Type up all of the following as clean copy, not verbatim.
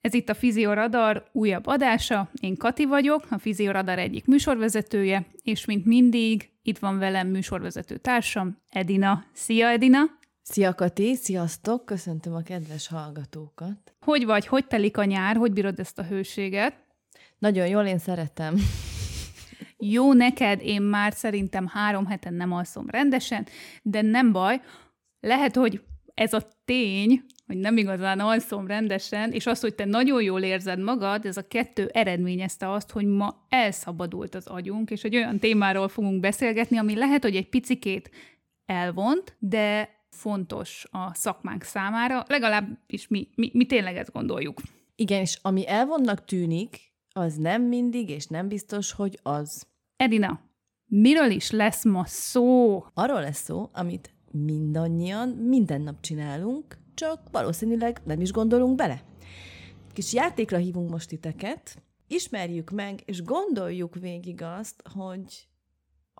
Ez itt a Fizióradar újabb adása, én Kati vagyok, a Fizióradar egyik műsorvezetője, és mint mindig itt van velem műsorvezető társam, Edina. Szia, Edina! Szia, Kati! Sziasztok! Köszöntöm a kedves hallgatókat! Hogy vagy? Hogy telik a nyár? Hogy bírod ezt a hőséget? Nagyon jól, én szeretem. Jó neked, én már szerintem 3 heten nem alszom rendesen, de nem baj, lehet, hogy ez a tény, hogy nem igazán alszom rendesen, és az, hogy te nagyon jól érzed magad, ez a kettő eredményezte azt, hogy ma elszabadult az agyunk, és egy olyan témáról fogunk beszélgetni, ami lehet, hogy egy picikét elvont, de fontos a szakmánk számára, legalábbis mi tényleg ezt gondoljuk. Igen, és ami elvontnak tűnik, az nem mindig, és nem biztos, hogy az. Edina, miről is lesz ma szó? Arról lesz szó, amit mindannyian minden nap csinálunk, csak valószínűleg nem is gondolunk bele. Kis játékra hívunk most titeket, ismerjük meg, és gondoljuk végig azt, hogy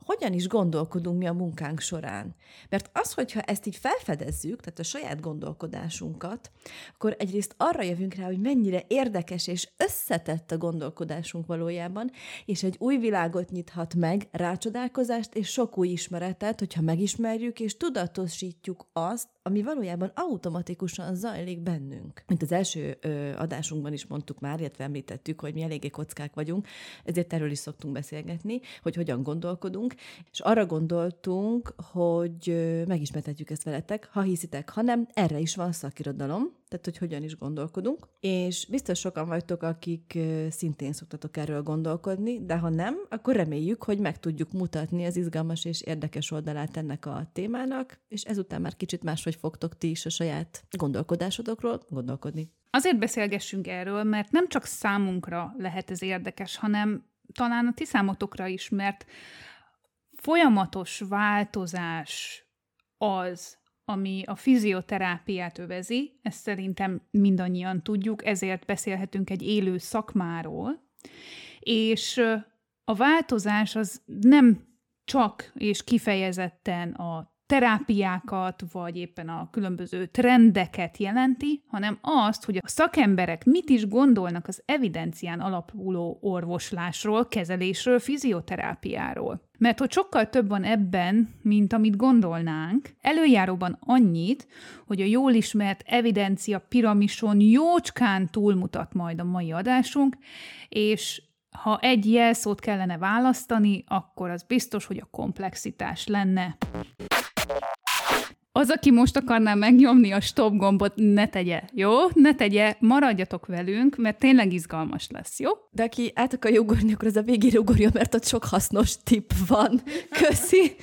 hogyan is gondolkodunk mi a munkánk során. Mert az, hogyha ezt így felfedezzük, tehát a saját gondolkodásunkat, akkor egyrészt arra jövünk rá, hogy mennyire érdekes és összetett a gondolkodásunk valójában, és egy új világot nyithat meg, rácsodálkozást és sok új ismeretet, hogyha megismerjük és tudatosítjuk azt, ami valójában automatikusan zajlik bennünk. Mint az első adásunkban is mondtuk már, illetve említettük, hogy mi eléggé kockák vagyunk, ezért erről is szoktunk beszélgetni, hogy hogyan gondolkodunk, és arra gondoltunk, hogy megismertetjük ezt veletek, ha hiszitek, ha nem, erre is van szakirodalom, tehát hogy hogyan is gondolkodunk, és biztos sokan vagytok, akik szintén szoktatok erről gondolkodni, de ha nem, akkor reméljük, hogy meg tudjuk mutatni az izgalmas és érdekes oldalát ennek a témának, és ezután már kicsit máshogy fogtok ti is a saját gondolkodásodokról gondolkodni. Azért beszélgessünk erről, mert nem csak számunkra lehet ez érdekes, hanem talán a ti számotokra is, mert folyamatos változás az, ami a fizioterápiát övezi, ezt szerintem mindannyian tudjuk, ezért beszélhetünk egy élő szakmáról, és a változás az nem csak és kifejezetten a terápiákat, vagy éppen a különböző trendeket jelenti, hanem azt, hogy a szakemberek mit is gondolnak az evidencián alapuló orvoslásról, kezelésről, fizioterápiáról. Mert hogy sokkal több van ebben, mint amit gondolnánk, előjáróban annyit, hogy a jól ismert evidencia piramison jócskán túlmutat majd a mai adásunk, és ha egy jelszót kellene választani, akkor az biztos, hogy a komplexitás lenne. Az, aki most akarná megnyomni a stop gombot, ne tegye, jó? Ne tegye, maradjatok velünk, mert tényleg izgalmas lesz, jó? De aki át akarja ugorni, akkor ez a végére ugorja, mert ott sok hasznos tipp van. Köszi!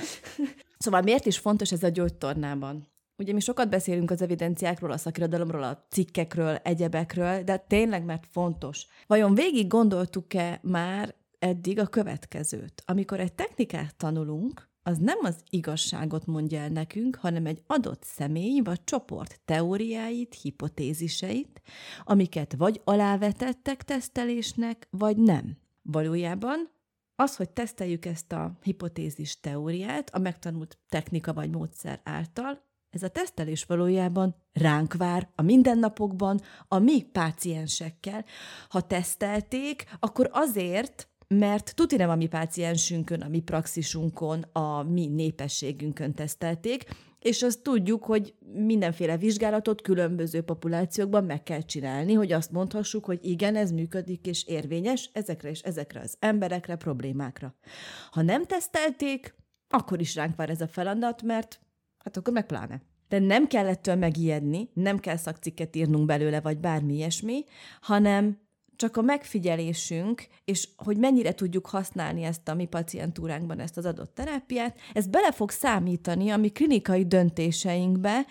Szóval miért is fontos ez a gyógytornában? Ugye mi sokat beszélünk az evidenciákról, a szakirodalomról, a cikkekről, egyebekről, de tényleg mert fontos. Vajon végig gondoltuk-e már eddig a következőt? Amikor egy technikát tanulunk, az nem az igazságot mondja el nekünk, hanem egy adott személy vagy csoport teóriáit, hipotéziseit, amiket vagy alávetettek tesztelésnek, vagy nem. Valójában az, hogy teszteljük ezt a hipotézis teóriát a megtanult technika vagy módszer által, ez a tesztelés valójában ránk vár a mindennapokban, a mi páciensekkel. Ha tesztelték, akkor azért, mert tuti nem a mi páciensünkön, a mi praxisunkon, a mi népességünkön tesztelték, és azt tudjuk, hogy mindenféle vizsgálatot különböző populációkban meg kell csinálni, hogy azt mondhassuk, hogy igen, ez működik és érvényes ezekre és ezekre az emberekre, problémákra. Ha nem tesztelték, akkor is ránk vár ez a feladat, mert hát akkor meg pláne. De nem kell ettől megijedni, nem kell szakcikket írnunk belőle, vagy bármi ilyesmi, hanem csak a megfigyelésünk, és hogy mennyire tudjuk használni ezt a mi pacientúránkban, ezt az adott terápiát, ez bele fog számítani a mi klinikai döntéseinkbe,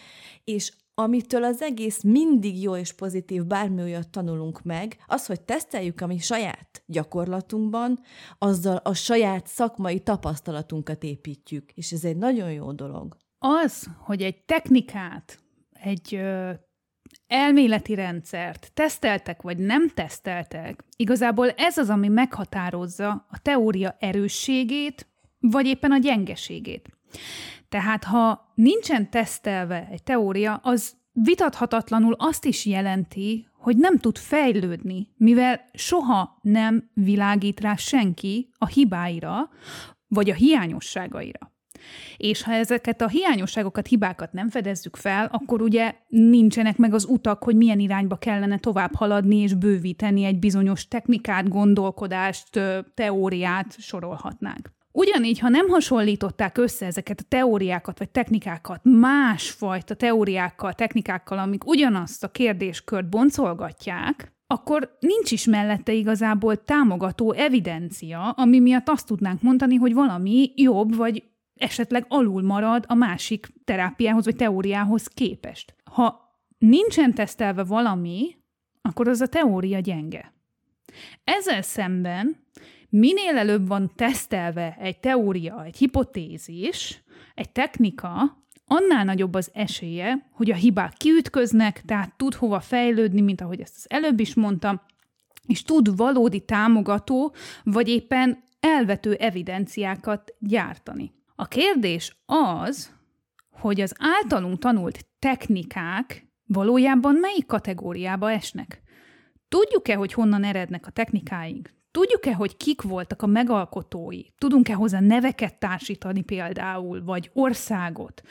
és amitől az egész mindig jó és pozitív, bármi olyat tanulunk meg, az, hogy teszteljük a mi saját gyakorlatunkban, azzal a saját szakmai tapasztalatunkat építjük, és ez egy nagyon jó dolog. Az, hogy egy technikát, egy elméleti rendszert teszteltek vagy nem teszteltek, igazából ez az, ami meghatározza a teória erősségét, vagy éppen a gyengeségét. Tehát ha nincsen tesztelve egy teória, az vitathatatlanul azt is jelenti, hogy nem tud fejlődni, mivel soha nem világít rá senki a hibáira, vagy a hiányosságaira. És ha ezeket a hiányosságokat, hibákat nem fedezzük fel, akkor ugye nincsenek meg az utak, hogy milyen irányba kellene tovább haladni és bővíteni egy bizonyos technikát, gondolkodást, teóriát sorolhatnánk. Ugyanígy, ha nem hasonlították össze ezeket a teóriákat vagy technikákat másfajta teóriákkal, technikákkal, amik ugyanazt a kérdéskört boncolgatják, akkor nincs is mellette igazából támogató evidencia, ami miatt azt tudnánk mondani, hogy valami jobb vagy esetleg alul marad a másik terápiához vagy teóriához képest. Ha nincsen tesztelve valami, akkor az a teória gyenge. Ezzel szemben minél előbb van tesztelve egy teória, egy hipotézis, egy technika, annál nagyobb az esélye, hogy a hibák kiütköznek, tehát tud hova fejlődni, mint ahogy ezt az előbb is mondtam, és tud valódi támogató, vagy éppen elvető evidenciákat gyártani. A kérdés az, hogy az általunk tanult technikák valójában melyik kategóriába esnek? Tudjuk-e, hogy honnan erednek a technikáink? Tudjuk-e, hogy kik voltak a megalkotói? Tudunk-e hozzá neveket társítani például, vagy országot?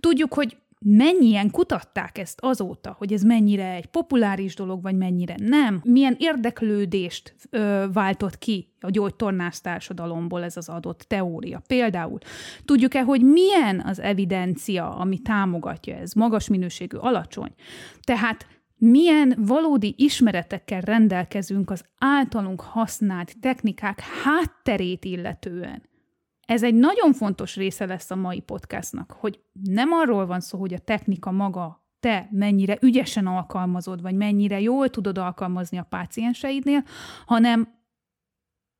Tudjuk, hogy mennyien kutatták ezt azóta, hogy ez mennyire egy populáris dolog, vagy mennyire nem? Milyen érdeklődést váltott ki a gyógytornás társadalomból ez az adott teória? Például tudjuk-e, hogy milyen az evidencia, ami támogatja ez? Magas minőségű, alacsony? Tehát milyen valódi ismeretekkel rendelkezünk az általunk használt technikák hátterét illetően? Ez egy nagyon fontos része lesz a mai podcastnak, hogy nem arról van szó, hogy a technika maga, te mennyire ügyesen alkalmazod, vagy mennyire jól tudod alkalmazni a pácienseidnél, hanem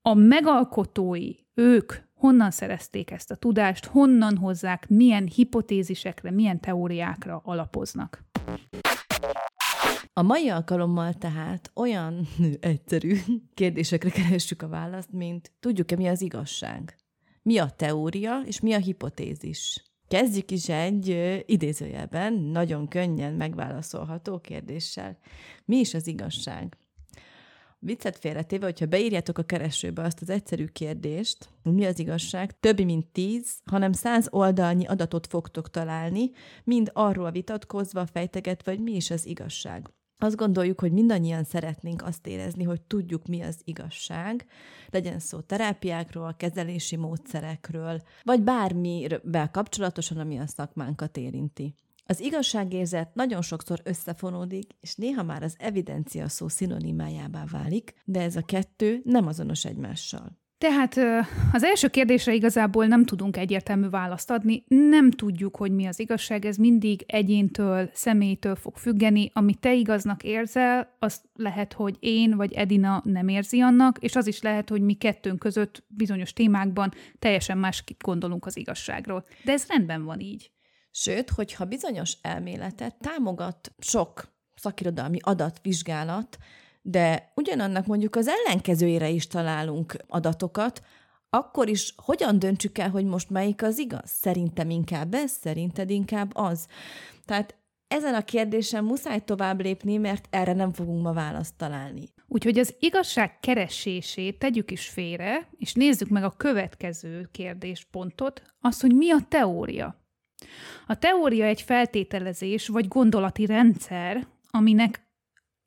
a megalkotói, ők honnan szerezték ezt a tudást, honnan hozzák, milyen hipotézisekre, milyen teóriákra alapoznak. A mai alkalommal tehát olyan egyszerű kérdésekre keressük a választ, mint tudjuk-e, mi az igazság? Mi a teória, és mi a hipotézis? Kezdjük is egy idézőjelben, nagyon könnyen megválaszolható kérdéssel. Mi is az igazság? Viccet félretéve, hogyha beírjátok a keresőbe azt az egyszerű kérdést, mi az igazság, több mint 10, hanem 100 oldalnyi adatot fogtok találni, mind arról vitatkozva, fejtegetve, hogy mi is az igazság. Azt gondoljuk, hogy mindannyian szeretnénk azt érezni, hogy tudjuk, mi az igazság, legyen szó terápiákról, kezelési módszerekről, vagy bármivel kapcsolatosan, ami a szakmánkat érinti. Az igazságérzet nagyon sokszor összefonódik, és néha már az evidencia szó szinonimájává válik, de ez a kettő nem azonos egymással. Tehát az első kérdésre igazából nem tudunk egyértelmű választ adni, nem tudjuk, hogy mi az igazság, ez mindig egyéntől, személytől fog függeni, amit te igaznak érzel, azt lehet, hogy én vagy Edina nem érzi annak, és az is lehet, hogy mi kettőnk között bizonyos témákban teljesen másképp gondolunk az igazságról. De ez rendben van így. Sőt, hogyha bizonyos elméletet támogat sok szakirodalmi adatvizsgálat, de ugyanannak mondjuk az ellenkezőjére is találunk adatokat, akkor is hogyan döntsük el, hogy most melyik az igaz? Szerintem inkább ez, szerinted inkább az. Tehát ezen a kérdésen muszáj tovább lépni, mert erre nem fogunk ma választ találni. Úgyhogy az igazság keresését tegyük is félre, és nézzük meg a következő kérdéspontot, az, hogy mi a teória. A teória egy feltételezés vagy gondolati rendszer, aminek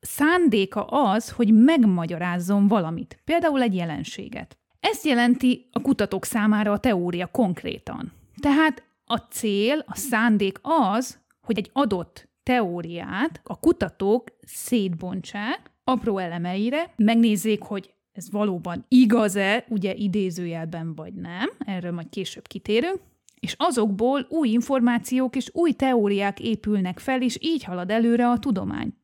szándéka az, hogy megmagyarázzon valamit, például egy jelenséget. Ezt jelenti a kutatók számára a teória konkrétan. Tehát a cél, a szándék az, hogy egy adott teóriát a kutatók szétbontsák apró elemeire, megnézzék, hogy ez valóban igaz-e, ugye idézőjelben vagy nem, erről majd később kitérünk, és azokból új információk és új teóriák épülnek fel, és így halad előre a tudomány.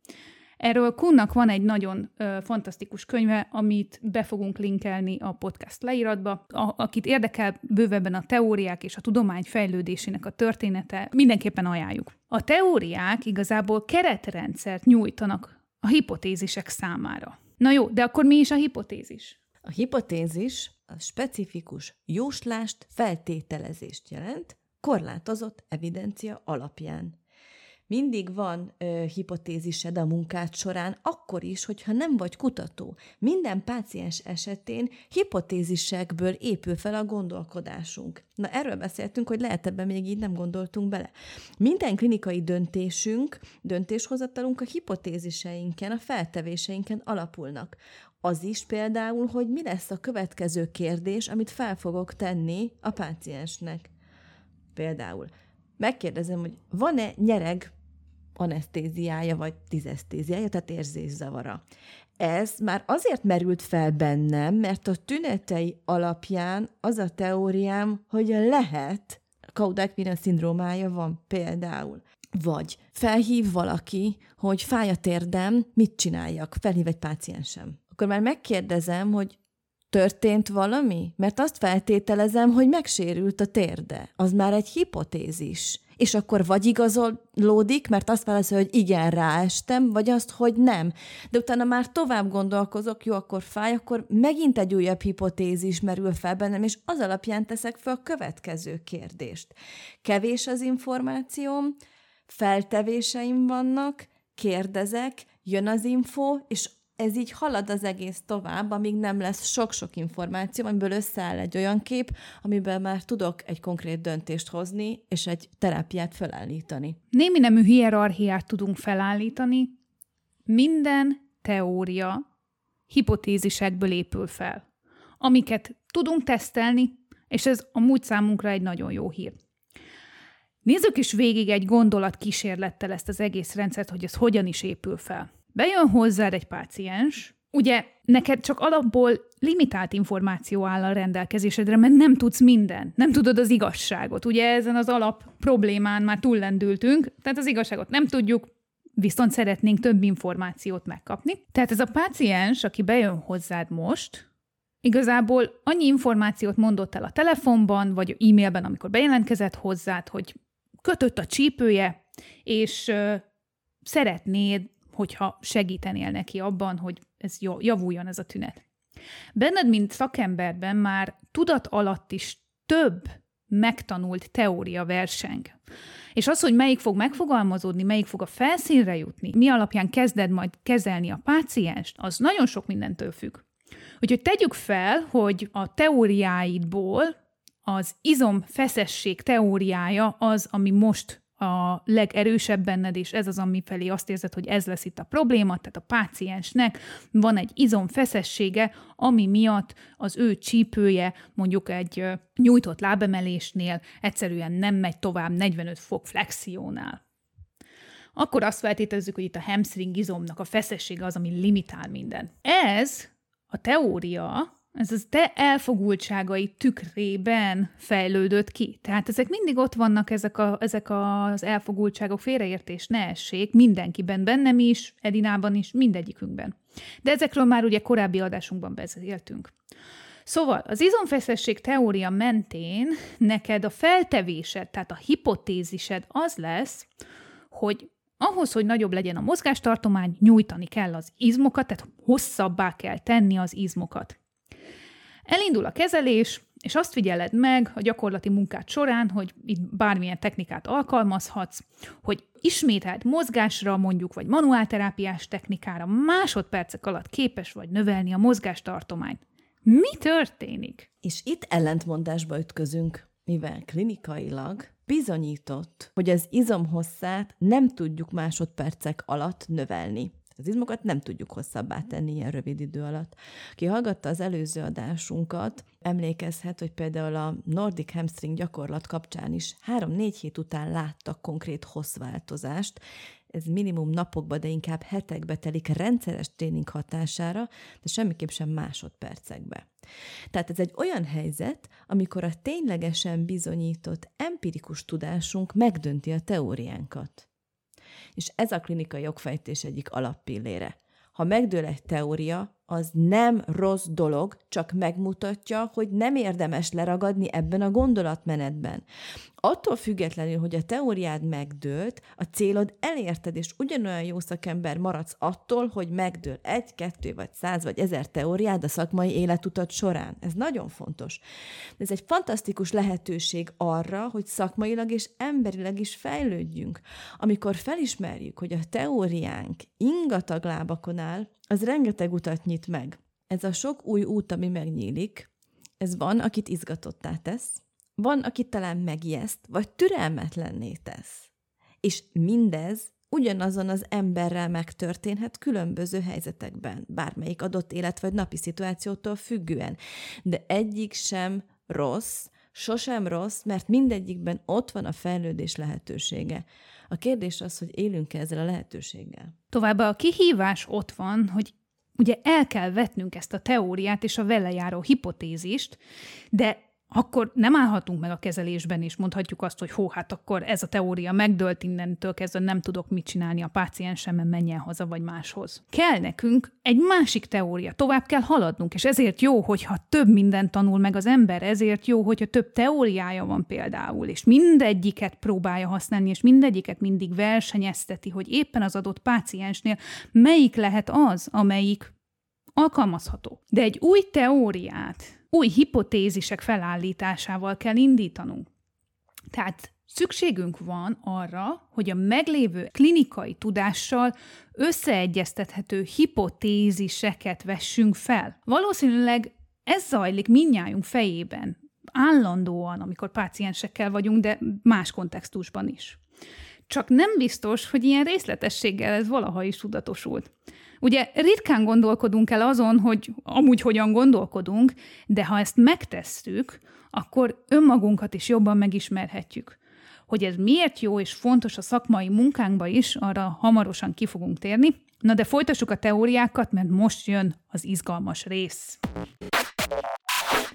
Erről Kuhnnak van egy nagyon fantasztikus könyve, amit be fogunk linkelni a podcast leíratba. Akit érdekel bővebben a teóriák és a tudomány fejlődésének a története, mindenképpen ajánljuk. A teóriák igazából keretrendszert nyújtanak a hipotézisek számára. Na jó, de akkor mi is a hipotézis? A hipotézis a specifikus jóslást, feltételezést jelent, korlátozott evidencia alapján. Mindig van hipotézised a munkád során, akkor is, hogyha nem vagy kutató. Minden páciens esetén hipotézisekből épül fel a gondolkodásunk. Na, erről beszéltünk, hogy lehet ebben még így nem gondoltunk bele. Minden klinikai döntéshozatalunk a hipotéziseinken, a feltevéseinken alapulnak. Az is például, hogy mi lesz a következő kérdés, amit fel fogok tenni a páciensnek. Például megkérdezem, hogy van-e nyereg anesztéziája vagy diszesztéziája, tehát érzészavara. Ez már azért merült fel bennem, mert a tünetei alapján az a teóriám, hogy lehet, Cauda equina szindrómája van például. Vagy felhív valaki, hogy fáj a térdem, mit csináljak? Felhív egy páciensem. Akkor már megkérdezem, hogy történt valami? Mert azt feltételezem, hogy megsérült a térde. Az már egy hipotézis. És akkor vagy igazolódik, mert azt válaszolja, hogy igen, ráestem, vagy azt, hogy nem. De utána már tovább gondolkozok, jó, akkor fáj, akkor megint egy újabb hipotézis merül fel bennem, és az alapján teszek fel a következő kérdést. Kevés az információm, feltevéseim vannak, kérdezek, jön az info, és ez így halad az egész tovább, amíg nem lesz sok-sok információ, amiből összeáll egy olyan kép, amiből már tudok egy konkrét döntést hozni, és egy terápiát felállítani. Némi nemű hierarchiát tudunk felállítani. Minden teória hipotézisekből épül fel, amiket tudunk tesztelni, és ez amúgy számunkra egy nagyon jó hír. Nézzük is végig egy gondolatkísérlettel ezt az egész rendszert, hogy ez hogyan is épül fel. Bejön hozzád egy páciens, ugye neked csak alapból limitált információ áll a rendelkezésedre, mert nem tudsz mindent, nem tudod az igazságot. Ugye ezen az alap problémán már túllendültünk, tehát az igazságot nem tudjuk, viszont szeretnénk több információt megkapni. Tehát ez a páciens, aki bejön hozzád most, igazából annyi információt mondott el a telefonban, vagy e-mailben, amikor bejelentkezett hozzád, hogy kötött a csípője, és szeretnéd, hogyha segítenél neki abban, hogy ez javuljon ez a tünet. Benned, mint szakemberben már tudat alatt is több megtanult teória verseng. És az, hogy melyik fog megfogalmazódni, melyik fog a felszínre jutni, mi alapján kezded majd kezelni a pácienst, az nagyon sok mindentől függ. Úgyhogy tegyük fel, hogy a teóriáidból az izomfeszesség teóriája az, ami most a legerősebb benned, és ez az, amifelé azt érzed, hogy ez lesz itt a probléma, tehát a páciensnek van egy izomfeszessége, ami miatt az ő csípője mondjuk egy nyújtott lábemelésnél egyszerűen nem megy tovább 45 fok flexiónál. Akkor azt feltételezzük, hogy itt a hamstring izomnak a feszessége az, ami limitál minden. Ez a teória, ez az te elfogultságai tükrében fejlődött ki. Tehát ezek mindig ott vannak, ezek az elfogultságok, félreértés ne essék, mindenkiben, bennem is, Edinában is, mindegyikünkben. De ezekről már ugye korábbi adásunkban beszéltünk. Szóval az izomfeszesség teória mentén neked a feltevésed, tehát a hipotézised az lesz, hogy ahhoz, hogy nagyobb legyen a mozgástartomány, nyújtani kell az izmokat, tehát hosszabbá kell tenni az izmokat. Elindul a kezelés, és azt figyeled meg a gyakorlati munkád során, hogy itt bármilyen technikát alkalmazhatsz, hogy ismételt mozgásra mondjuk, vagy manuálterápiás technikára másodpercek alatt képes vagy növelni a mozgástartományt. Mi történik? És itt ellentmondásba ütközünk, mivel klinikailag bizonyított, hogy az izomhosszát nem tudjuk másodpercek alatt növelni. az izmokat nem tudjuk hosszabbá tenni ilyen rövid idő alatt. Ki hallgatta az előző adásunkat, emlékezhet, hogy például a Nordic Hamstring gyakorlat kapcsán is 3-4 hét után láttak konkrét hosszváltozást. Ez minimum napokba, de inkább hetekbe telik rendszeres tréning hatására, de semmiképp sem másodpercekbe. Tehát ez egy olyan helyzet, amikor a ténylegesen bizonyított empirikus tudásunk megdönti a teóriánkat. És ez a klinikai jogfejtés egyik alappillére. Ha megdől egy teória, az nem rossz dolog, csak megmutatja, hogy nem érdemes leragadni ebben a gondolatmenetben. Attól függetlenül, hogy a teóriád megdőlt, a célod elérted, és ugyanolyan jó szakember maradsz attól, hogy megdől 1, 2, vagy 100, vagy 1000 teóriád a szakmai életutat során. Ez nagyon fontos. Ez egy fantasztikus lehetőség arra, hogy szakmailag és emberileg is fejlődjünk. Amikor felismerjük, hogy a teóriánk ingatag lábakon áll, az rengeteg utat nyit meg. Ez a sok új út, ami megnyílik, ez van, akit izgatottá tesz, van, akit talán megijeszt, vagy türelmetlenné tesz. És mindez ugyanazon az emberrel megtörténhet különböző helyzetekben, bármelyik adott élet vagy napi szituációtól függően. De egyik sem rossz, sosem rossz, mert mindegyikben ott van a fejlődés lehetősége. A kérdés az, hogy élünk-e ezzel a lehetőséggel. Továbbá a kihívás ott van, hogy ugye el kell vetnünk ezt a teóriát és a vele járó hipotézist, de akkor nem állhatunk meg a kezelésben, és mondhatjuk azt, hogy hát akkor ez a teória megdőlt, innentől kezdve nem tudok mit csinálni a páciensemmel, menjen haza vagy máshoz. Kell nekünk egy másik teória, tovább kell haladnunk, és ezért jó, hogyha több mindent tanul meg az ember, ezért jó, hogyha több teóriája van például, és mindegyiket próbálja használni, és mindegyiket mindig versenyezteti, hogy éppen az adott páciensnél melyik lehet az, amelyik alkalmazható. De egy új teóriát új hipotézisek felállításával kell indítanunk. Tehát szükségünk van arra, hogy a meglévő klinikai tudással összeegyeztethető hipotéziseket vessünk fel. Valószínűleg ez zajlik mindnyájunk fejében, állandóan, amikor páciensekkel vagyunk, de más kontextusban is. Csak nem biztos, hogy ilyen részletességgel ez valaha is tudatosult. Ugye ritkán gondolkodunk el azon, hogy amúgy hogyan gondolkodunk, de ha ezt megtesszük, akkor önmagunkat is jobban megismerhetjük. Hogy ez miért jó és fontos a szakmai munkánkba is, arra hamarosan ki fogunk térni. Na de folytassuk a teóriákat, mert most jön az izgalmas rész.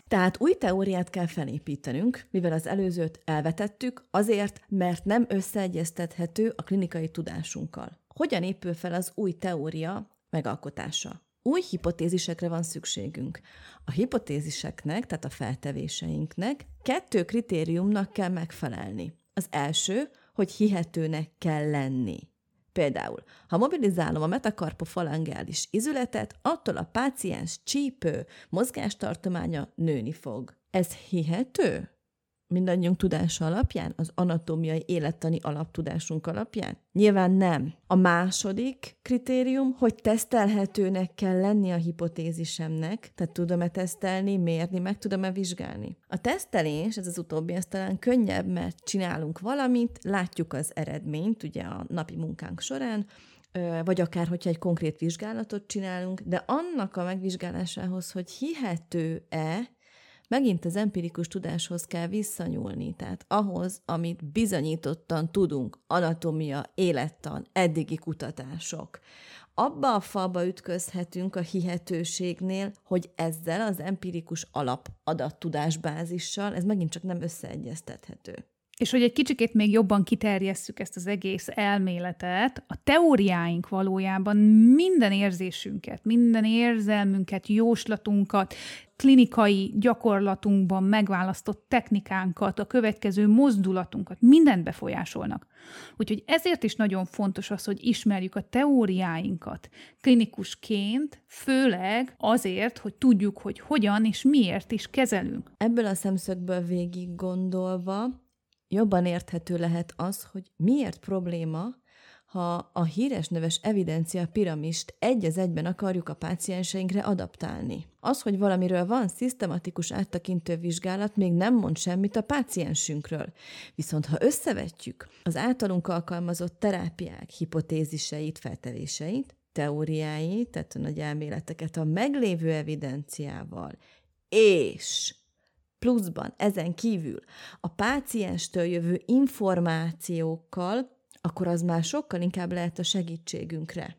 Tehát új teóriát kell felépítenünk, mivel az előzőt elvetettük, azért, mert nem összeegyeztethető a klinikai tudásunkkal. Hogyan épül fel az új teória megalkotása? Új hipotézisekre van szükségünk. A hipotéziseknek, tehát a feltevéseinknek 2 kritériumnak kell megfelelni. Az első, hogy hihetőnek kell lenni. Például, ha mobilizálom a metakarpofalangeális izületet, attól a páciens csípő mozgástartománya nőni fog. Ez hihető? Mindannyiunk tudása alapján? Az anatómiai élettani alaptudásunk alapján? Nyilván nem. A második kritérium, hogy tesztelhetőnek kell lenni a hipotézisemnek, tehát tudom-e tesztelni, mérni, meg tudom-e vizsgálni. A tesztelés, ez az utóbbi, ez talán könnyebb, mert csinálunk valamit, látjuk az eredményt, ugye a napi munkánk során, vagy akár, hogyha egy konkrét vizsgálatot csinálunk, de annak a megvizsgálásához, hogy hihető-e, megint az empirikus tudáshoz kell visszanyúlni, tehát ahhoz, amit bizonyítottan tudunk, anatómia, élettan, eddigi kutatások. Abba a falba ütközhetünk a hihetőségnél, hogy ezzel az empirikus alapadat-tudásbázissal ez megint csak nem összeegyeztethető. És hogy egy kicsikét még jobban kiterjesszük ezt az egész elméletet, a teóriáink valójában minden érzésünket, minden érzelmünket, jóslatunkat, klinikai gyakorlatunkban megválasztott technikánkat, a következő mozdulatunkat, mindent befolyásolnak. Úgyhogy ezért is nagyon fontos az, hogy ismerjük a teóriáinkat klinikusként, főleg azért, hogy tudjuk, hogy hogyan és miért is kezelünk. Ebből a szemszögből végig gondolva, jobban érthető lehet az, hogy miért probléma, ha a híres neves evidencia piramist 1:1 akarjuk a pácienseinkre adaptálni. Az, hogy valamiről van szisztematikus áttekintő vizsgálat, még nem mond semmit a páciensünkről. Viszont ha összevetjük az általunk alkalmazott terápiák hipotéziseit, feltevéseit, teóriái, tehát a nagy elméleteket a meglévő evidenciával, és pluszban, ezen kívül a pácienstől jövő információkkal, akkor az már sokkal inkább lehet a segítségünkre.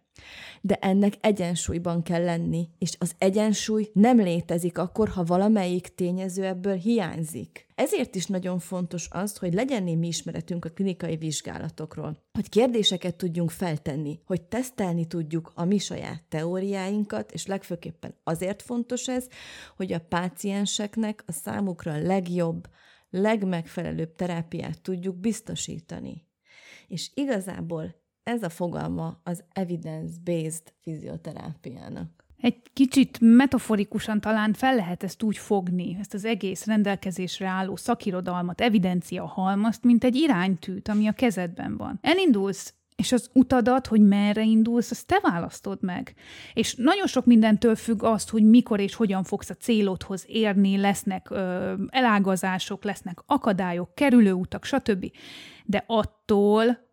De ennek egyensúlyban kell lenni, és az egyensúly nem létezik akkor, ha valamelyik tényező ebből hiányzik. Ezért is nagyon fontos az, hogy legyen némi ismeretünk a klinikai vizsgálatokról, hogy kérdéseket tudjunk feltenni, hogy tesztelni tudjuk a mi saját teóriáinkat, és legfőképpen azért fontos ez, hogy a pácienseknek a számukra legjobb, legmegfelelőbb terápiát tudjuk biztosítani. És igazából ez a fogalma az evidence-based fizioterápiának. Egy kicsit metaforikusan talán fel lehet ezt úgy fogni, ezt az egész rendelkezésre álló szakirodalmat, evidencia halmazt, mint egy iránytűt, ami a kezedben van. Elindulsz, és az utadat, hogy merre indulsz, azt te választod meg. És nagyon sok mindentől függ azt, hogy mikor és hogyan fogsz a célodhoz érni, lesznek elágazások, lesznek akadályok, kerülőutak, stb. De attól...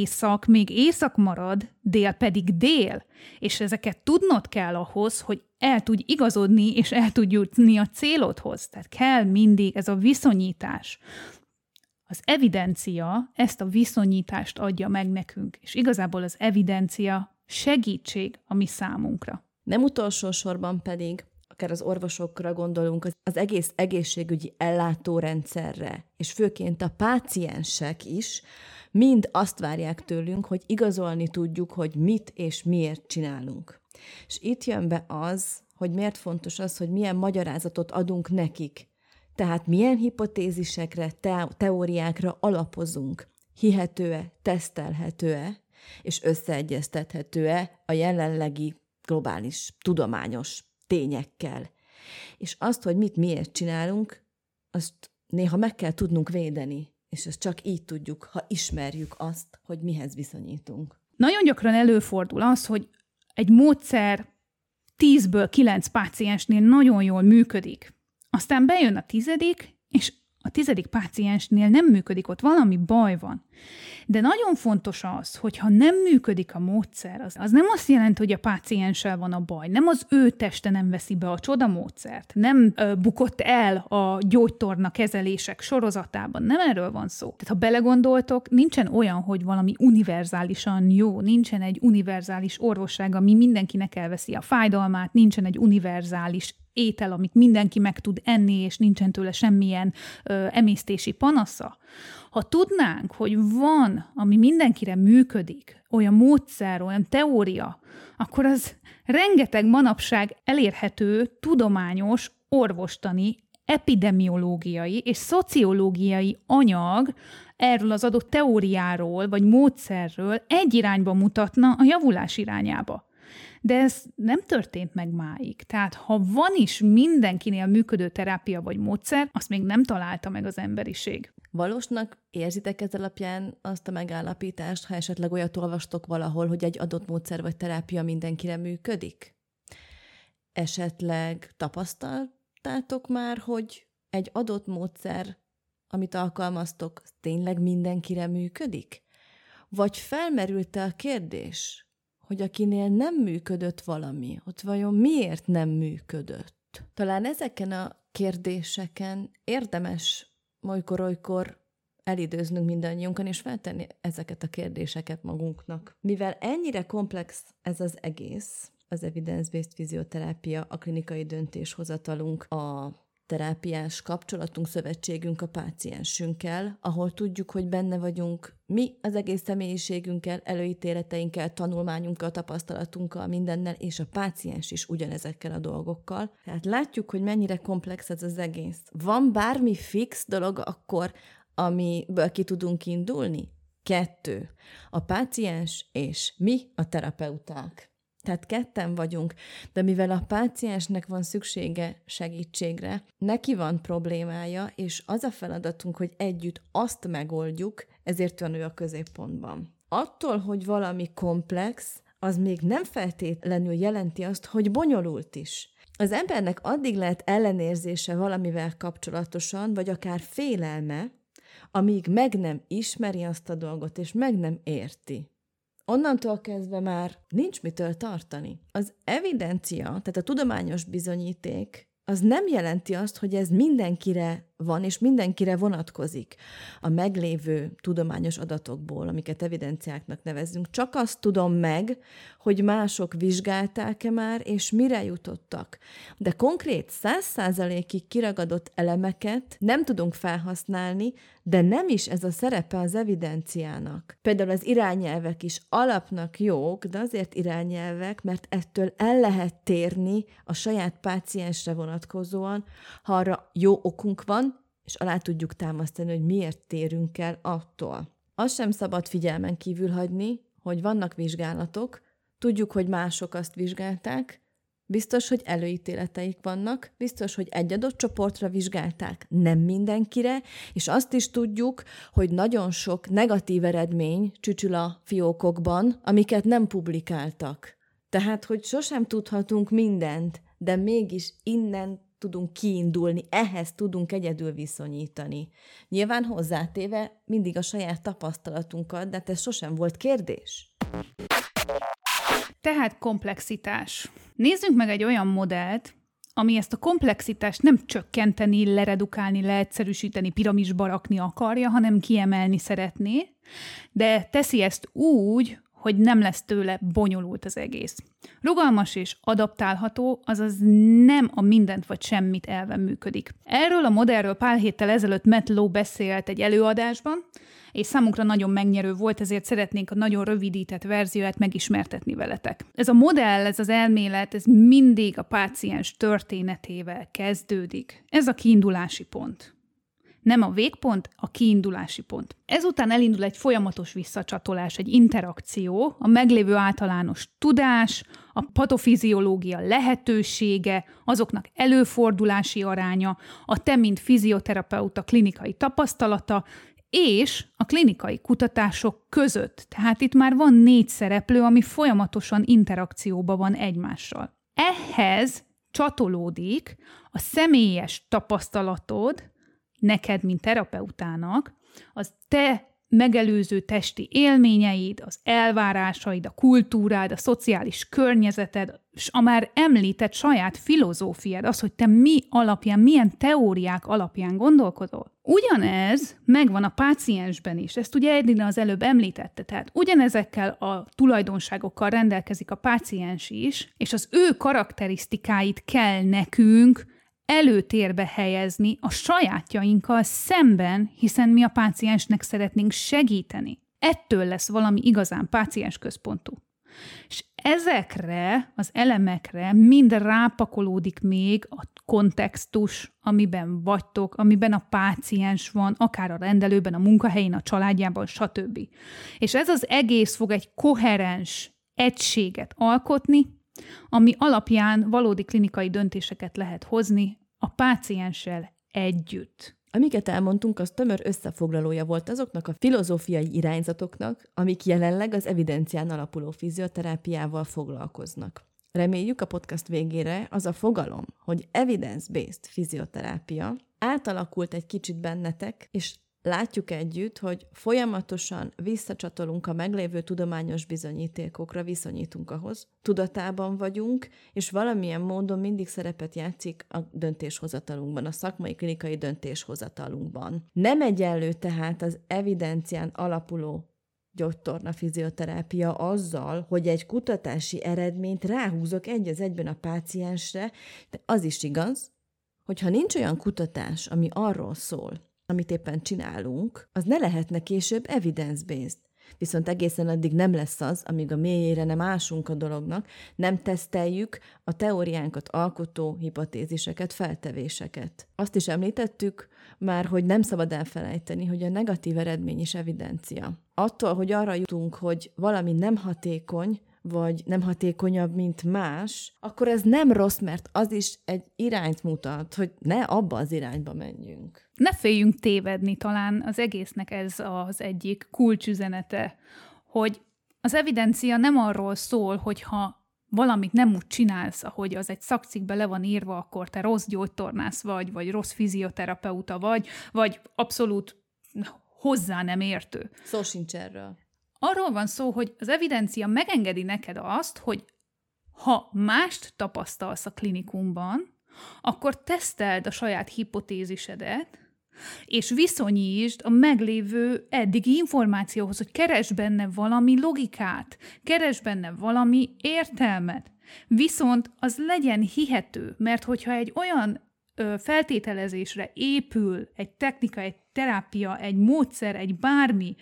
észak még észak marad, dél pedig dél, és ezeket tudnod kell ahhoz, hogy el tudj igazodni, és el tudj jutni a célodhoz. Tehát kell mindig ez a viszonyítás. Az evidencia ezt a viszonyítást adja meg nekünk, és igazából az evidencia segítség a mi számunkra. Nem utolsó sorban pedig, akár az orvosokra gondolunk, az egész egészségügyi ellátórendszerre, és főként a páciensek is, mind azt várják tőlünk, hogy igazolni tudjuk, hogy mit és miért csinálunk. És itt jön be az, hogy miért fontos az, hogy milyen magyarázatot adunk nekik. Tehát milyen hipotézisekre, teóriákra alapozunk. Hihető-e, tesztelhető-e, és összeegyeztethető-e a jelenlegi globális, tudományos tényekkel. És azt, hogy mit miért csinálunk, azt néha meg kell tudnunk védeni. És ezt csak így tudjuk, ha ismerjük azt, hogy mihez viszonyítunk. Nagyon gyakran előfordul az, hogy egy módszer 10-ből 9 páciensnél nagyon jól működik. Aztán bejön a 10., és a 10. páciensnél nem működik, ott valami baj van. De nagyon fontos az, hogy ha nem működik a módszer, az nem azt jelenti, hogy a pácienssel van a baj, nem az ő teste nem veszi be a csodamódszert, nem bukott el a gyógytorna kezelések sorozatában, nem erről van szó. Tehát ha belegondoltok, nincsen olyan, hogy valami univerzálisan jó, nincsen egy univerzális orvosság, ami mindenkinek elveszi a fájdalmát, nincsen egy univerzális étel, amit mindenki meg tud enni, és nincsen tőle semmilyen emésztési panasza. Ha tudnánk, hogy van, ami mindenkire működik, olyan módszer, olyan teória, akkor az rengeteg manapság elérhető, tudományos, orvostani, epidemiológiai és szociológiai anyag erről az adott teóriáról vagy módszerről egy irányba mutatna, a javulás irányába. De ez nem történt meg máig. Tehát ha van is mindenkinél működő terápia vagy módszer, azt még nem találta meg az emberiség. Valósnak érzitek ez alapján azt a megállapítást, ha esetleg olyat olvastok valahol, hogy egy adott módszer vagy terápia mindenkire működik? Esetleg tapasztaltátok már, hogy egy adott módszer, amit alkalmaztok, tényleg mindenkire működik? Vagy felmerült-e a kérdés, hogy akinél nem működött valami, ott vajon miért nem működött? Talán ezeken a kérdéseken érdemes olykor-olykor elidőznünk mindannyiunkon, és feltenni ezeket a kérdéseket magunknak. Mivel ennyire komplex ez az egész, az evidence-based fizioterápia, a klinikai döntéshozatalunk, a terápiás kapcsolatunk, szövetségünk a páciensünkkel, ahol tudjuk, hogy benne vagyunk mi az egész személyiségünkkel, előítéleteinkkel, tanulmányunkkal, tapasztalatunkkal, mindennel, és a páciens is ugyanezekkel a dolgokkal. Tehát látjuk, hogy mennyire komplex ez az egész. Van bármi fix dolog akkor, amiből ki tudunk indulni? 2. A páciens és mi a terapeuták. Tehát ketten vagyunk, de mivel a páciensnek van szüksége segítségre, neki van problémája, és az a feladatunk, hogy együtt azt megoldjuk, ezért van ő a középpontban. Attól, hogy valami komplex, az még nem feltétlenül jelenti azt, hogy bonyolult is. Az embernek addig lehet ellenérzése valamivel kapcsolatosan, vagy akár félelme, amíg meg nem ismeri azt a dolgot, és meg nem érti. Onnantól kezdve már nincs mitől tartani. Az evidencia, tehát a tudományos bizonyíték, az nem jelenti azt, hogy ez mindenkire van, és mindenkire vonatkozik a meglévő tudományos adatokból, amiket evidenciáknak nevezünk. Csak azt tudom meg, hogy mások vizsgálták-e már, és mire jutottak. De konkrét 100%-ig kiragadott elemeket nem tudunk felhasználni, de nem is ez a szerepe az evidenciának. Például az irányelvek is alapnak jók, de azért irányelvek, mert ettől el lehet térni a saját páciensre vonatkozóan, ha arra jó okunk van, és alá tudjuk támasztani, hogy miért térünk el attól. Azt sem szabad figyelmen kívül hagyni, hogy vannak vizsgálatok, tudjuk, hogy mások azt vizsgálták, biztos, hogy előítéleteik vannak, biztos, hogy egy adott csoportra vizsgálták, nem mindenkire, és azt is tudjuk, hogy nagyon sok negatív eredmény csücsül a fiókokban, amiket nem publikáltak. Tehát, hogy sosem tudhatunk mindent, de mégis innen tudunk kiindulni, ehhez tudunk egyedül viszonyítani. Nyilván hozzátéve mindig a saját tapasztalatunkat, de ez sosem volt kérdés. Tehát komplexitás. Nézzünk meg egy olyan modellt, ami ezt a komplexitást nem csökkenteni, leredukálni, leegyszerűsíteni, piramisba rakni akarja, hanem kiemelni szeretné, de teszi ezt úgy, hogy nem lesz tőle bonyolult az egész. Rugalmas és adaptálható, azaz nem a mindent vagy semmit elven működik. Erről a modellről pár héttel ezelőtt Matt Lowe beszélt egy előadásban, és számunkra nagyon megnyerő volt, ezért szeretnénk a nagyon rövidített verzióját megismertetni veletek. Ez a modell, ez az elmélet, ez mindig a páciens történetével kezdődik. Ez a kiindulási pont. Nem a végpont, a kiindulási pont. Ezután elindul egy folyamatos visszacsatolás, egy interakció, a meglévő általános tudás, a patofiziológia lehetősége, azoknak előfordulási aránya, a te, mint fizioterapeuta klinikai tapasztalata, és a klinikai kutatások között. Tehát itt már van 4 szereplő, ami folyamatosan interakcióban van egymással. Ehhez csatolódik a személyes tapasztalatod, neked, mint terapeutának, az te megelőző testi élményeid, az elvárásaid, a kultúrád, a szociális környezeted, és a már említett saját filozófiád, az, hogy te mi alapján, milyen teóriák alapján gondolkodol. Ugyanez megvan a páciensben is, ezt ugye Edina az előbb említette, tehát ugyanezekkel a tulajdonságokkal rendelkezik a páciens is, és az ő karakterisztikáit kell nekünk előtérbe helyezni a sajátjainkkal szemben, hiszen mi a páciensnek szeretnénk segíteni. Ettől lesz valami igazán páciensközpontú. És ezekre az elemekre mind rápakolódik még a kontextus, amiben vagytok, amiben a páciens van, akár a rendelőben, a munkahelyén, a családjában, stb. És ez az egész fog egy koherens egységet alkotni, ami alapján valódi klinikai döntéseket lehet hozni a pácienssel együtt. Amiket elmondtunk, az tömör összefoglalója volt azoknak a filozófiai irányzatoknak, amik jelenleg az evidencián alapuló fizioterápiával foglalkoznak. Reméljük a podcast végére az a fogalom, hogy evidence-based fizioterápia átalakult egy kicsit bennetek, és látjuk együtt, hogy folyamatosan visszacsatolunk a meglévő tudományos bizonyítékokra, viszonyítunk ahhoz, tudatában vagyunk, és valamilyen módon mindig szerepet játszik a döntéshozatalunkban, a szakmai klinikai döntéshozatalunkban. Nem egyenlő tehát az evidencián alapuló gyógytorna fizioterápia azzal, hogy egy kutatási eredményt ráhúzok egy az egyben a páciensre, de az is igaz, hogyha nincs olyan kutatás, ami arról szól, amit éppen csinálunk, az ne lehetne később evidence-based. Viszont egészen addig nem lesz az, amíg a mélyére nem ásunk a dolognak, nem teszteljük a teóriánkat alkotó hipotéziseket, feltevéseket. Azt is említettük már, hogy nem szabad elfelejteni, hogy a negatív eredmény is evidencia. Attól, hogy arra jutunk, hogy valami nem hatékony, vagy nem hatékonyabb, mint más, akkor ez nem rossz, mert az is egy irányt mutat, hogy ne abba az irányba menjünk. Ne féljünk tévedni, talán az egésznek ez az egyik kulcsüzenete, hogy az evidencia nem arról szól, hogyha valamit nem úgy csinálsz, ahogy az egy szakcikkben le van írva, akkor te rossz gyógytornász vagy rossz fizioterapeuta vagy abszolút hozzá nem értő. Szó sincs erről. Arról van szó, hogy az evidencia megengedi neked azt, hogy ha mást tapasztalsz a klinikumban, akkor teszteld a saját hipotézisedet, és viszonyítsd a meglévő eddigi információhoz, hogy keresd benne valami logikát, keresd benne valami értelmet. Viszont az legyen hihető, mert hogyha egy olyan feltételezésre épül egy technika, egy terápia, egy módszer, egy bármi,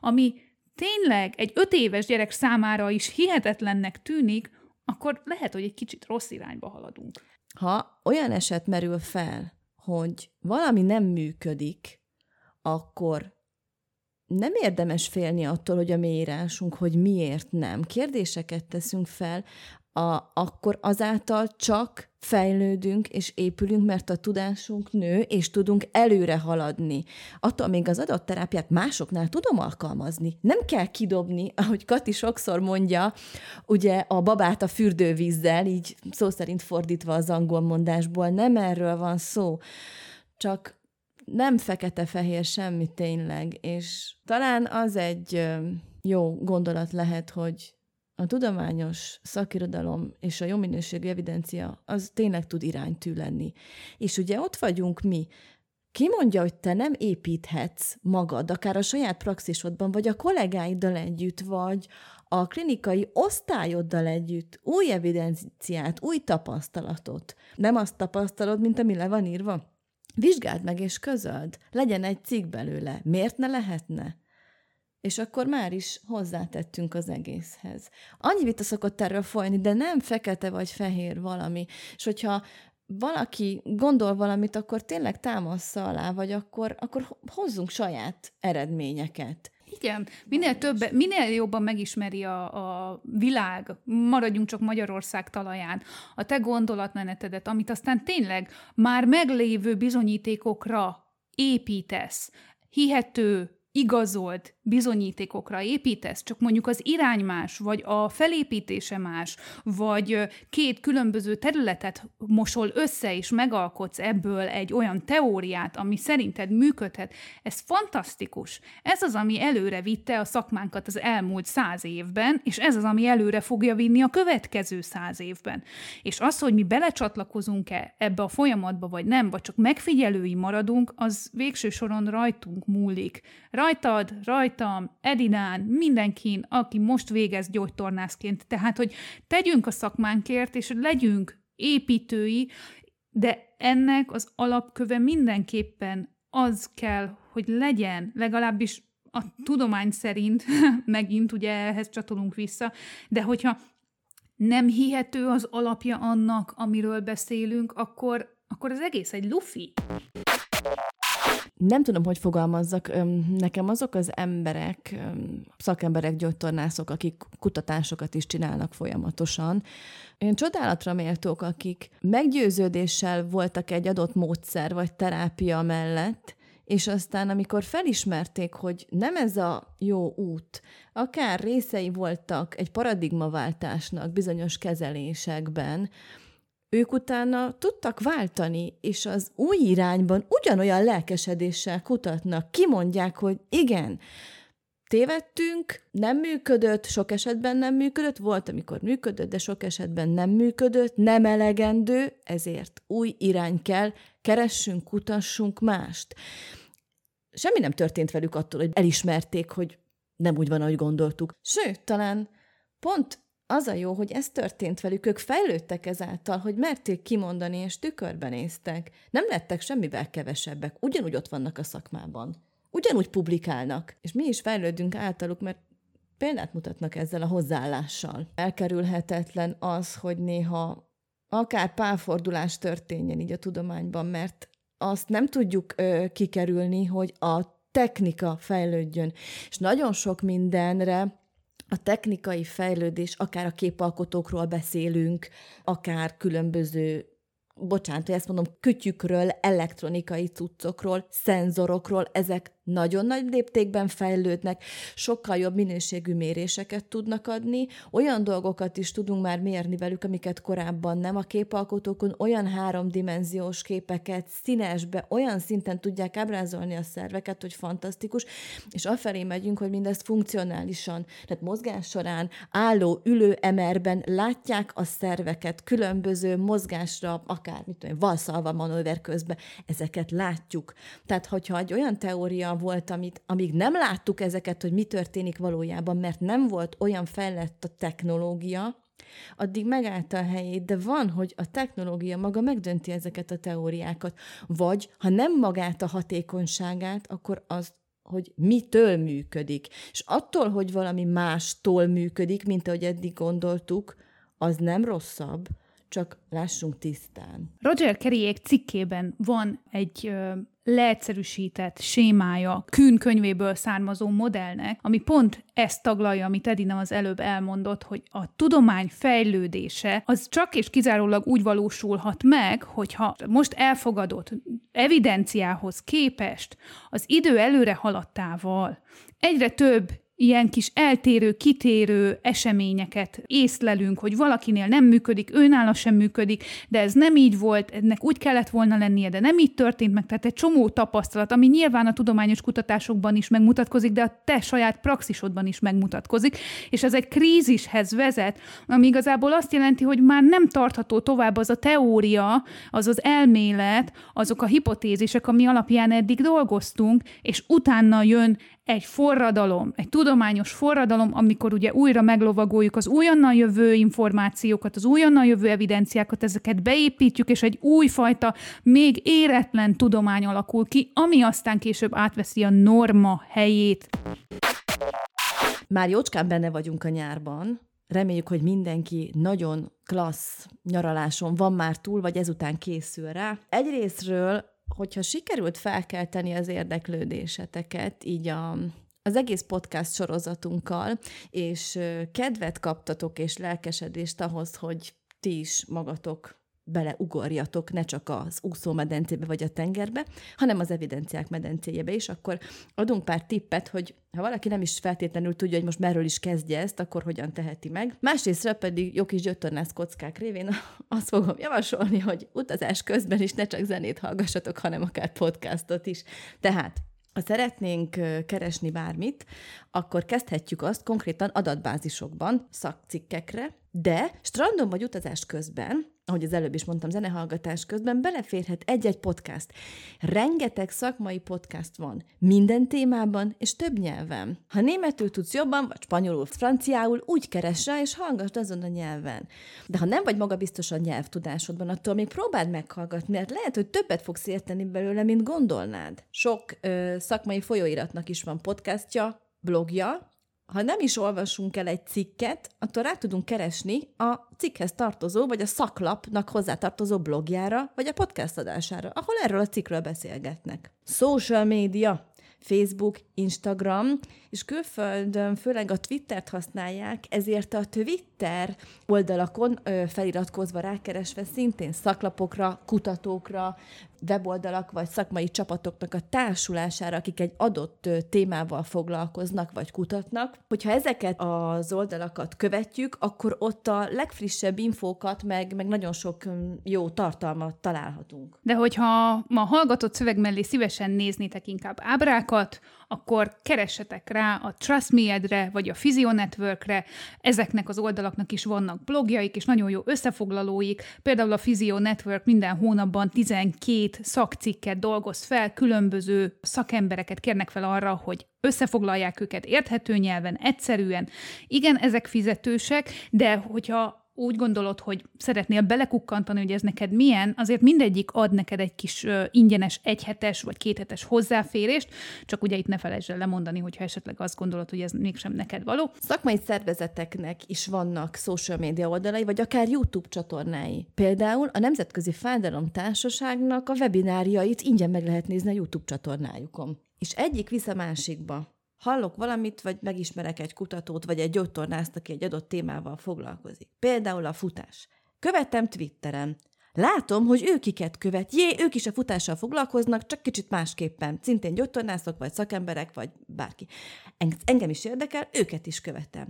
ami tényleg egy 5 éves gyerek számára is hihetetlennek tűnik, akkor lehet, hogy egy kicsit rossz irányba haladunk. Ha olyan eset merül fel, hogy valami nem működik, akkor nem érdemes félni attól, hogy a mélyírásunk, hogy miért nem. Kérdéseket teszünk fel, akkor azáltal csak fejlődünk és épülünk, mert a tudásunk nő, és tudunk előre haladni. Attól még az adott terápiát másoknál tudom alkalmazni. Nem kell kidobni, ahogy Kati sokszor mondja, ugye a babát a fürdővízzel, így szó szerint fordítva az angol mondásból, nem erről van szó, csak nem fekete-fehér semmi tényleg, és talán az egy jó gondolat lehet, hogy a tudományos szakirodalom és a jó minőségű evidencia az tényleg tud iránytű lenni. És ugye ott vagyunk mi. Ki mondja, hogy te nem építhetsz magad, akár a saját praxisodban, vagy a kollégáiddal együtt, vagy a klinikai osztályoddal együtt új evidenciát, új tapasztalatot. Nem azt tapasztalod, mint ami le van írva? Vizsgáld meg és közöld. Legyen egy cikk belőle. Miért ne lehetne? És akkor már is hozzátettünk az egészhez. Annyi vita szokott erről folyni, de nem fekete vagy fehér valami. És hogyha valaki gondol valamit, akkor tényleg támassza alá, vagy akkor hozzunk saját eredményeket. Igen, minél jobban megismeri a világ, maradjunk csak Magyarország talaján, a te gondolatmenetedet, amit aztán tényleg már meglévő bizonyítékokra építesz, hihető, igazolt bizonyítékokra építesz, csak mondjuk az irány más, vagy a felépítése más, vagy 2 különböző területet mosol össze, és megalkotsz ebből egy olyan teóriát, ami szerinted működhet. Ez fantasztikus. Ez az, ami előre vitte a szakmánkat az elmúlt 100 évben, és ez az, ami előre fogja vinni a következő 100 évben. És az, hogy mi belecsatlakozunk-e ebbe a folyamatba, vagy nem, vagy csak megfigyelői maradunk, az végső soron rajtunk múlik. Rajtad, rajtam, Edinán, mindenkin, aki most végez gyógytornászként. Tehát, hogy tegyünk a szakmánkért, és legyünk építői, de ennek az alapköve mindenképpen az kell, hogy legyen, legalábbis a tudomány szerint, megint ugye ehhez csatolunk vissza, de hogyha nem hihető az alapja annak, amiről beszélünk, akkor az egész egy lufi. Nem tudom, hogy fogalmazzak, nekem azok az emberek, szakemberek, gyógytornászok, akik kutatásokat is csinálnak folyamatosan, olyan csodálatra méltók, akik meggyőződéssel voltak egy adott módszer vagy terápia mellett, és aztán, amikor felismerték, hogy nem ez a jó út, akár részei voltak egy paradigmaváltásnak bizonyos kezelésekben, ők utána tudtak váltani, és az új irányban ugyanolyan lelkesedéssel kutatnak, kimondják, hogy igen, tévedtünk, nem működött, sok esetben nem működött, volt, amikor működött, de sok esetben nem működött, nem elegendő, ezért új irány kell, keressünk, kutassunk mást. Semmi nem történt velük attól, hogy elismerték, hogy nem úgy van, ahogy gondoltuk. Sőt, talán pont az a jó, hogy ez történt velük, ők fejlődtek ezáltal, hogy merték kimondani, és tükörben néztek. Nem lettek semmivel kevesebbek, ugyanúgy ott vannak a szakmában, ugyanúgy publikálnak, és mi is fejlődünk általuk, mert példát mutatnak ezzel a hozzáállással. Elkerülhetetlen az, hogy néha akár pálfordulás történjen így a tudományban, mert azt nem tudjuk kikerülni, hogy a technika fejlődjön. És nagyon sok mindenre a technikai fejlődés, akár a képalkotókról beszélünk, akár különböző, kütyükről, elektronikai cuccokról, szenzorokról, ezek nagyon nagy léptékben fejlődnek, sokkal jobb minőségű méréseket tudnak adni, olyan dolgokat is tudunk már mérni velük, amiket korábban nem, a képalkotókon olyan háromdimenziós képeket színesbe, olyan szinten tudják ábrázolni a szerveket, hogy fantasztikus, és afelé megyünk, hogy mindezt funkcionálisan, tehát mozgás során, álló, ülő emerben látják a szerveket különböző mozgásra, akár, mit tudom, Valsalva manőver közben, ezeket látjuk. Tehát, hogyha egy olyan teória volt, amíg nem láttuk ezeket, hogy mi történik valójában, mert nem volt olyan fejlett a technológia, addig megállt a helyét, de van, hogy a technológia maga megdönti ezeket a teóriákat. Vagy, ha nem magát a hatékonyságát, akkor az, hogy mitől működik. És attól, hogy valami mástól működik, mint ahogy eddig gondoltuk, az nem rosszabb, csak lássunk tisztán. Roger Kerryék cikkében van egy leegyszerűsített sémája Kuhn könyvéből származó modellnek, ami pont ezt taglalja, amit Edina az előbb elmondott, hogy a tudomány fejlődése az csak és kizárólag úgy valósulhat meg, hogyha most elfogadott evidenciához képest az idő előre haladtával egyre több ilyen kis eltérő, kitérő eseményeket észlelünk, hogy valakinél nem működik, őnála sem működik, de ez nem így volt, ennek úgy kellett volna lennie, de nem így történt meg. Tehát egy csomó tapasztalat, ami nyilván a tudományos kutatásokban is megmutatkozik, de a te saját praxisodban is megmutatkozik, és ez egy krízishez vezet, ami igazából azt jelenti, hogy már nem tartható tovább az a teória, az az elmélet, azok a hipotézisek, ami alapján eddig dolgoztunk, és utána jön egy forradalom, egy tudományos forradalom, amikor ugye újra meglovagoljuk az újonnan jövő információkat, az újonnan jövő evidenciákat, ezeket beépítjük, és egy újfajta, még éretlen tudomány alakul ki, ami aztán később átveszi a norma helyét. Már jócskán benne vagyunk a nyárban. Reméljük, hogy mindenki nagyon klassz nyaraláson van már túl, vagy ezután készül rá. Egyrészről, hogyha sikerült felkelteni az érdeklődéseteket, így az egész podcast sorozatunkkal, és kedvet kaptatok és lelkesedést ahhoz, hogy ti is magatok beleugorjatok, ne csak az úszómedencébe vagy a tengerbe, hanem az evidenciák medencéjébe is, akkor adunk pár tippet, hogy ha valaki nem is feltétlenül tudja, hogy most merről is kezdje ezt, akkor hogyan teheti meg. Másrészt pedig jó kis gyötornász kockák révén azt fogom javasolni, hogy utazás közben is ne csak zenét hallgassatok, hanem akár podcastot is. Tehát, ha szeretnénk keresni bármit, akkor kezdhetjük azt konkrétan adatbázisokban, szakcikkekre, de strandon vagy utazás közben, ahogy az előbb is mondtam, zenehallgatás közben beleférhet egy-egy podcast. Rengeteg szakmai podcast van, minden témában és több nyelven. Ha németül tudsz jobban, vagy spanyolul, franciául, úgy keresd rá, és hallgass azon a nyelven. De ha nem vagy magabiztos a nyelvtudásodban, attól még próbáld meghallgatni, mert lehet, hogy többet fogsz érteni belőle, mint gondolnád. Sok szakmai folyóiratnak is van podcastja, blogja. Ha nem is olvasunk el egy cikket, attól rá tudunk keresni a cikkhez tartozó, vagy a szaklapnak hozzátartozó blogjára, vagy a podcast adására, ahol erről a cikkről beszélgetnek. Social media, Facebook, Instagram, és külföldön főleg a Twittert használják, ezért a Twitter oldalakon feliratkozva rákeresve szintén szaklapokra, kutatókra, weboldalak vagy szakmai csapatoknak a társulására, akik egy adott témával foglalkoznak vagy kutatnak. Hogyha ezeket az oldalakat követjük, akkor ott a legfrissebb infókat, meg nagyon sok jó tartalmat találhatunk. De hogyha ma hallgatott szöveg mellé szívesen néznétek inkább ábrákat, akkor keressetek rá a Trust Meadre, vagy a Physio Networkre. Ezeknek az oldalaknak is vannak blogjaik, és nagyon jó összefoglalóik. Például a Physio Network minden hónapban 12 szakcikket dolgoz fel, különböző szakembereket kérnek fel arra, hogy összefoglalják őket érthető nyelven, egyszerűen. Igen, ezek fizetősek, de hogyha úgy gondolod, hogy szeretnél belekukkantani, hogy ez neked milyen, azért mindegyik ad neked egy kis ingyenes egyhetes vagy kéthetes hozzáférést, csak ugye itt ne felejtsd el lemondani, hogyha esetleg azt gondolod, hogy ez mégsem neked való. Szakmai szervezeteknek is vannak social media oldalai, vagy akár YouTube csatornái. Például a Nemzetközi Fájdalom Társaságnak a webinárjait ingyen meg lehet nézni a YouTube csatornájukon. És egyik visz a másikba. Hallok valamit, vagy megismerek egy kutatót, vagy egy gyógytornászt, aki egy adott témával foglalkozik. Például a futás. Követem Twitteren. Látom, hogy ő kiket követ. Jé, ők is a futással foglalkoznak, csak kicsit másképpen. Szintén gyógytornászok, vagy szakemberek, vagy bárki. Engem is érdekel, őket is követem.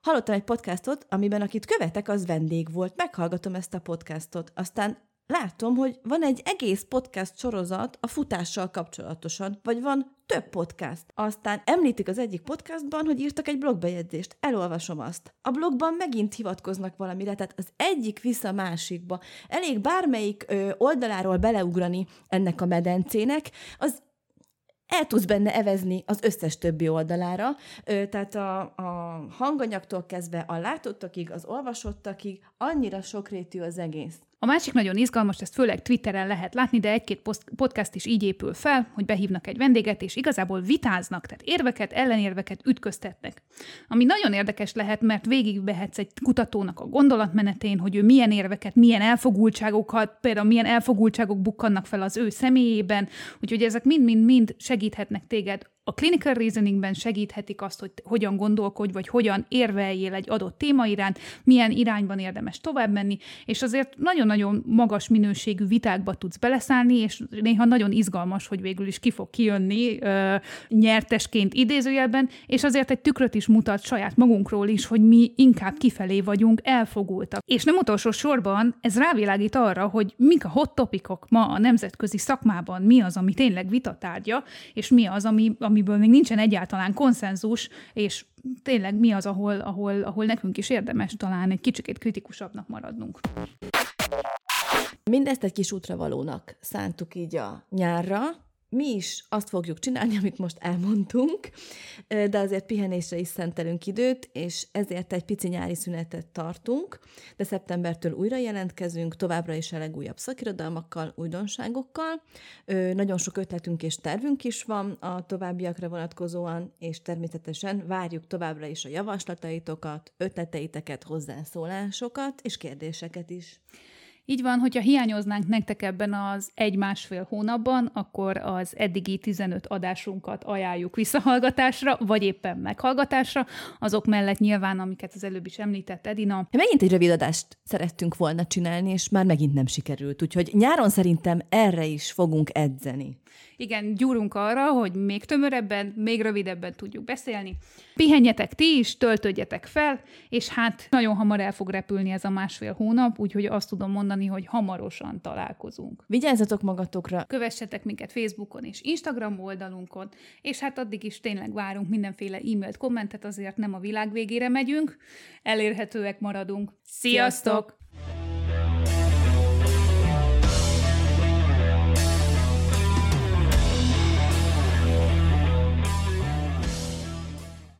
Hallottam egy podcastot, amiben akit követek, az vendég volt. Meghallgatom ezt a podcastot. Aztán látom, hogy van egy egész podcast sorozat a futással kapcsolatosan, vagy van több podcast. Aztán említik az egyik podcastban, hogy írtak egy blogbejegyzést. Elolvasom azt. A blogban megint hivatkoznak valamire, tehát az egyik vissza a másikba. Elég bármelyik oldaláról beleugrani ennek a medencének, az el tudsz benne evezni az összes többi oldalára, tehát a hanganyagtól kezdve a látottakig, az olvasottakig, annyira sokrétű az egész. A másik nagyon izgalmas, ezt főleg Twitteren lehet látni, de egy-két podcast is így épül fel, hogy behívnak egy vendéget, és igazából vitáznak, tehát érveket, ellenérveket ütköztetnek. Ami nagyon érdekes lehet, mert végigvehetsz egy kutatónak a gondolatmenetén, hogy ő milyen érveket, milyen elfogultságokat, például milyen elfogultságok bukkannak fel az ő személyében, úgyhogy ezek mind-mind segíthetnek téged. A clinical reasoningben segíthetik azt, hogy hogyan gondolkodj, vagy hogyan érveljél egy adott téma iránt, milyen irányban érdemes tovább menni, és azért nagyon-nagyon magas minőségű vitákba tudsz beleszállni, és néha nagyon izgalmas, hogy végül is ki fog kijönni nyertesként idézőjelben, és azért egy tükröt is mutat saját magunkról is, hogy mi inkább kifelé vagyunk elfogultak. És nem utolsó sorban ez rávilágít arra, hogy mik a hot topicok ma a nemzetközi szakmában, mi az, ami tényleg vitatárgya, és mi az, amiből még nincsen egyáltalán konszenzus, és tényleg mi az, ahol nekünk is érdemes talán egy kicsikét kritikusabbnak maradnunk. Mindezt egy kis útravalónak szántuk így a nyárra. Mi is azt fogjuk csinálni, amit most elmondtunk, de azért pihenésre is szentelünk időt, és ezért egy pici nyári szünetet tartunk, de szeptembertől újra jelentkezünk, továbbra is a legújabb szakirodalmakkal, újdonságokkal. Nagyon sok ötletünk és tervünk is van a továbbiakra vonatkozóan, és természetesen várjuk továbbra is a javaslataitokat, ötleteiteket, hozzászólásokat és kérdéseket is. Így van, hogyha hiányoznánk nektek ebben az 1-1,5 hónapban, akkor az eddigi 15 adásunkat ajánljuk visszahallgatásra, vagy éppen meghallgatásra, azok mellett nyilván, amiket az előbb is említett Edina. Megint egy rövid adást szerettünk volna csinálni, és már megint nem sikerült, úgyhogy nyáron szerintem erre is fogunk edzeni. Igen, gyúrunk arra, hogy még tömörebben, még rövidebben tudjuk beszélni. Pihenjetek ti is, töltődjetek fel, és hát nagyon hamar el fog repülni ez a 1,5 hónap, úgyhogy azt tudom mondani, hogy hamarosan találkozunk. Vigyázzatok magatokra! Kövessetek minket Facebookon és Instagram oldalunkon, és hát addig is tényleg várunk mindenféle e-mailt, kommentet, azért nem a világ végére megyünk, elérhetőek maradunk. Sziasztok!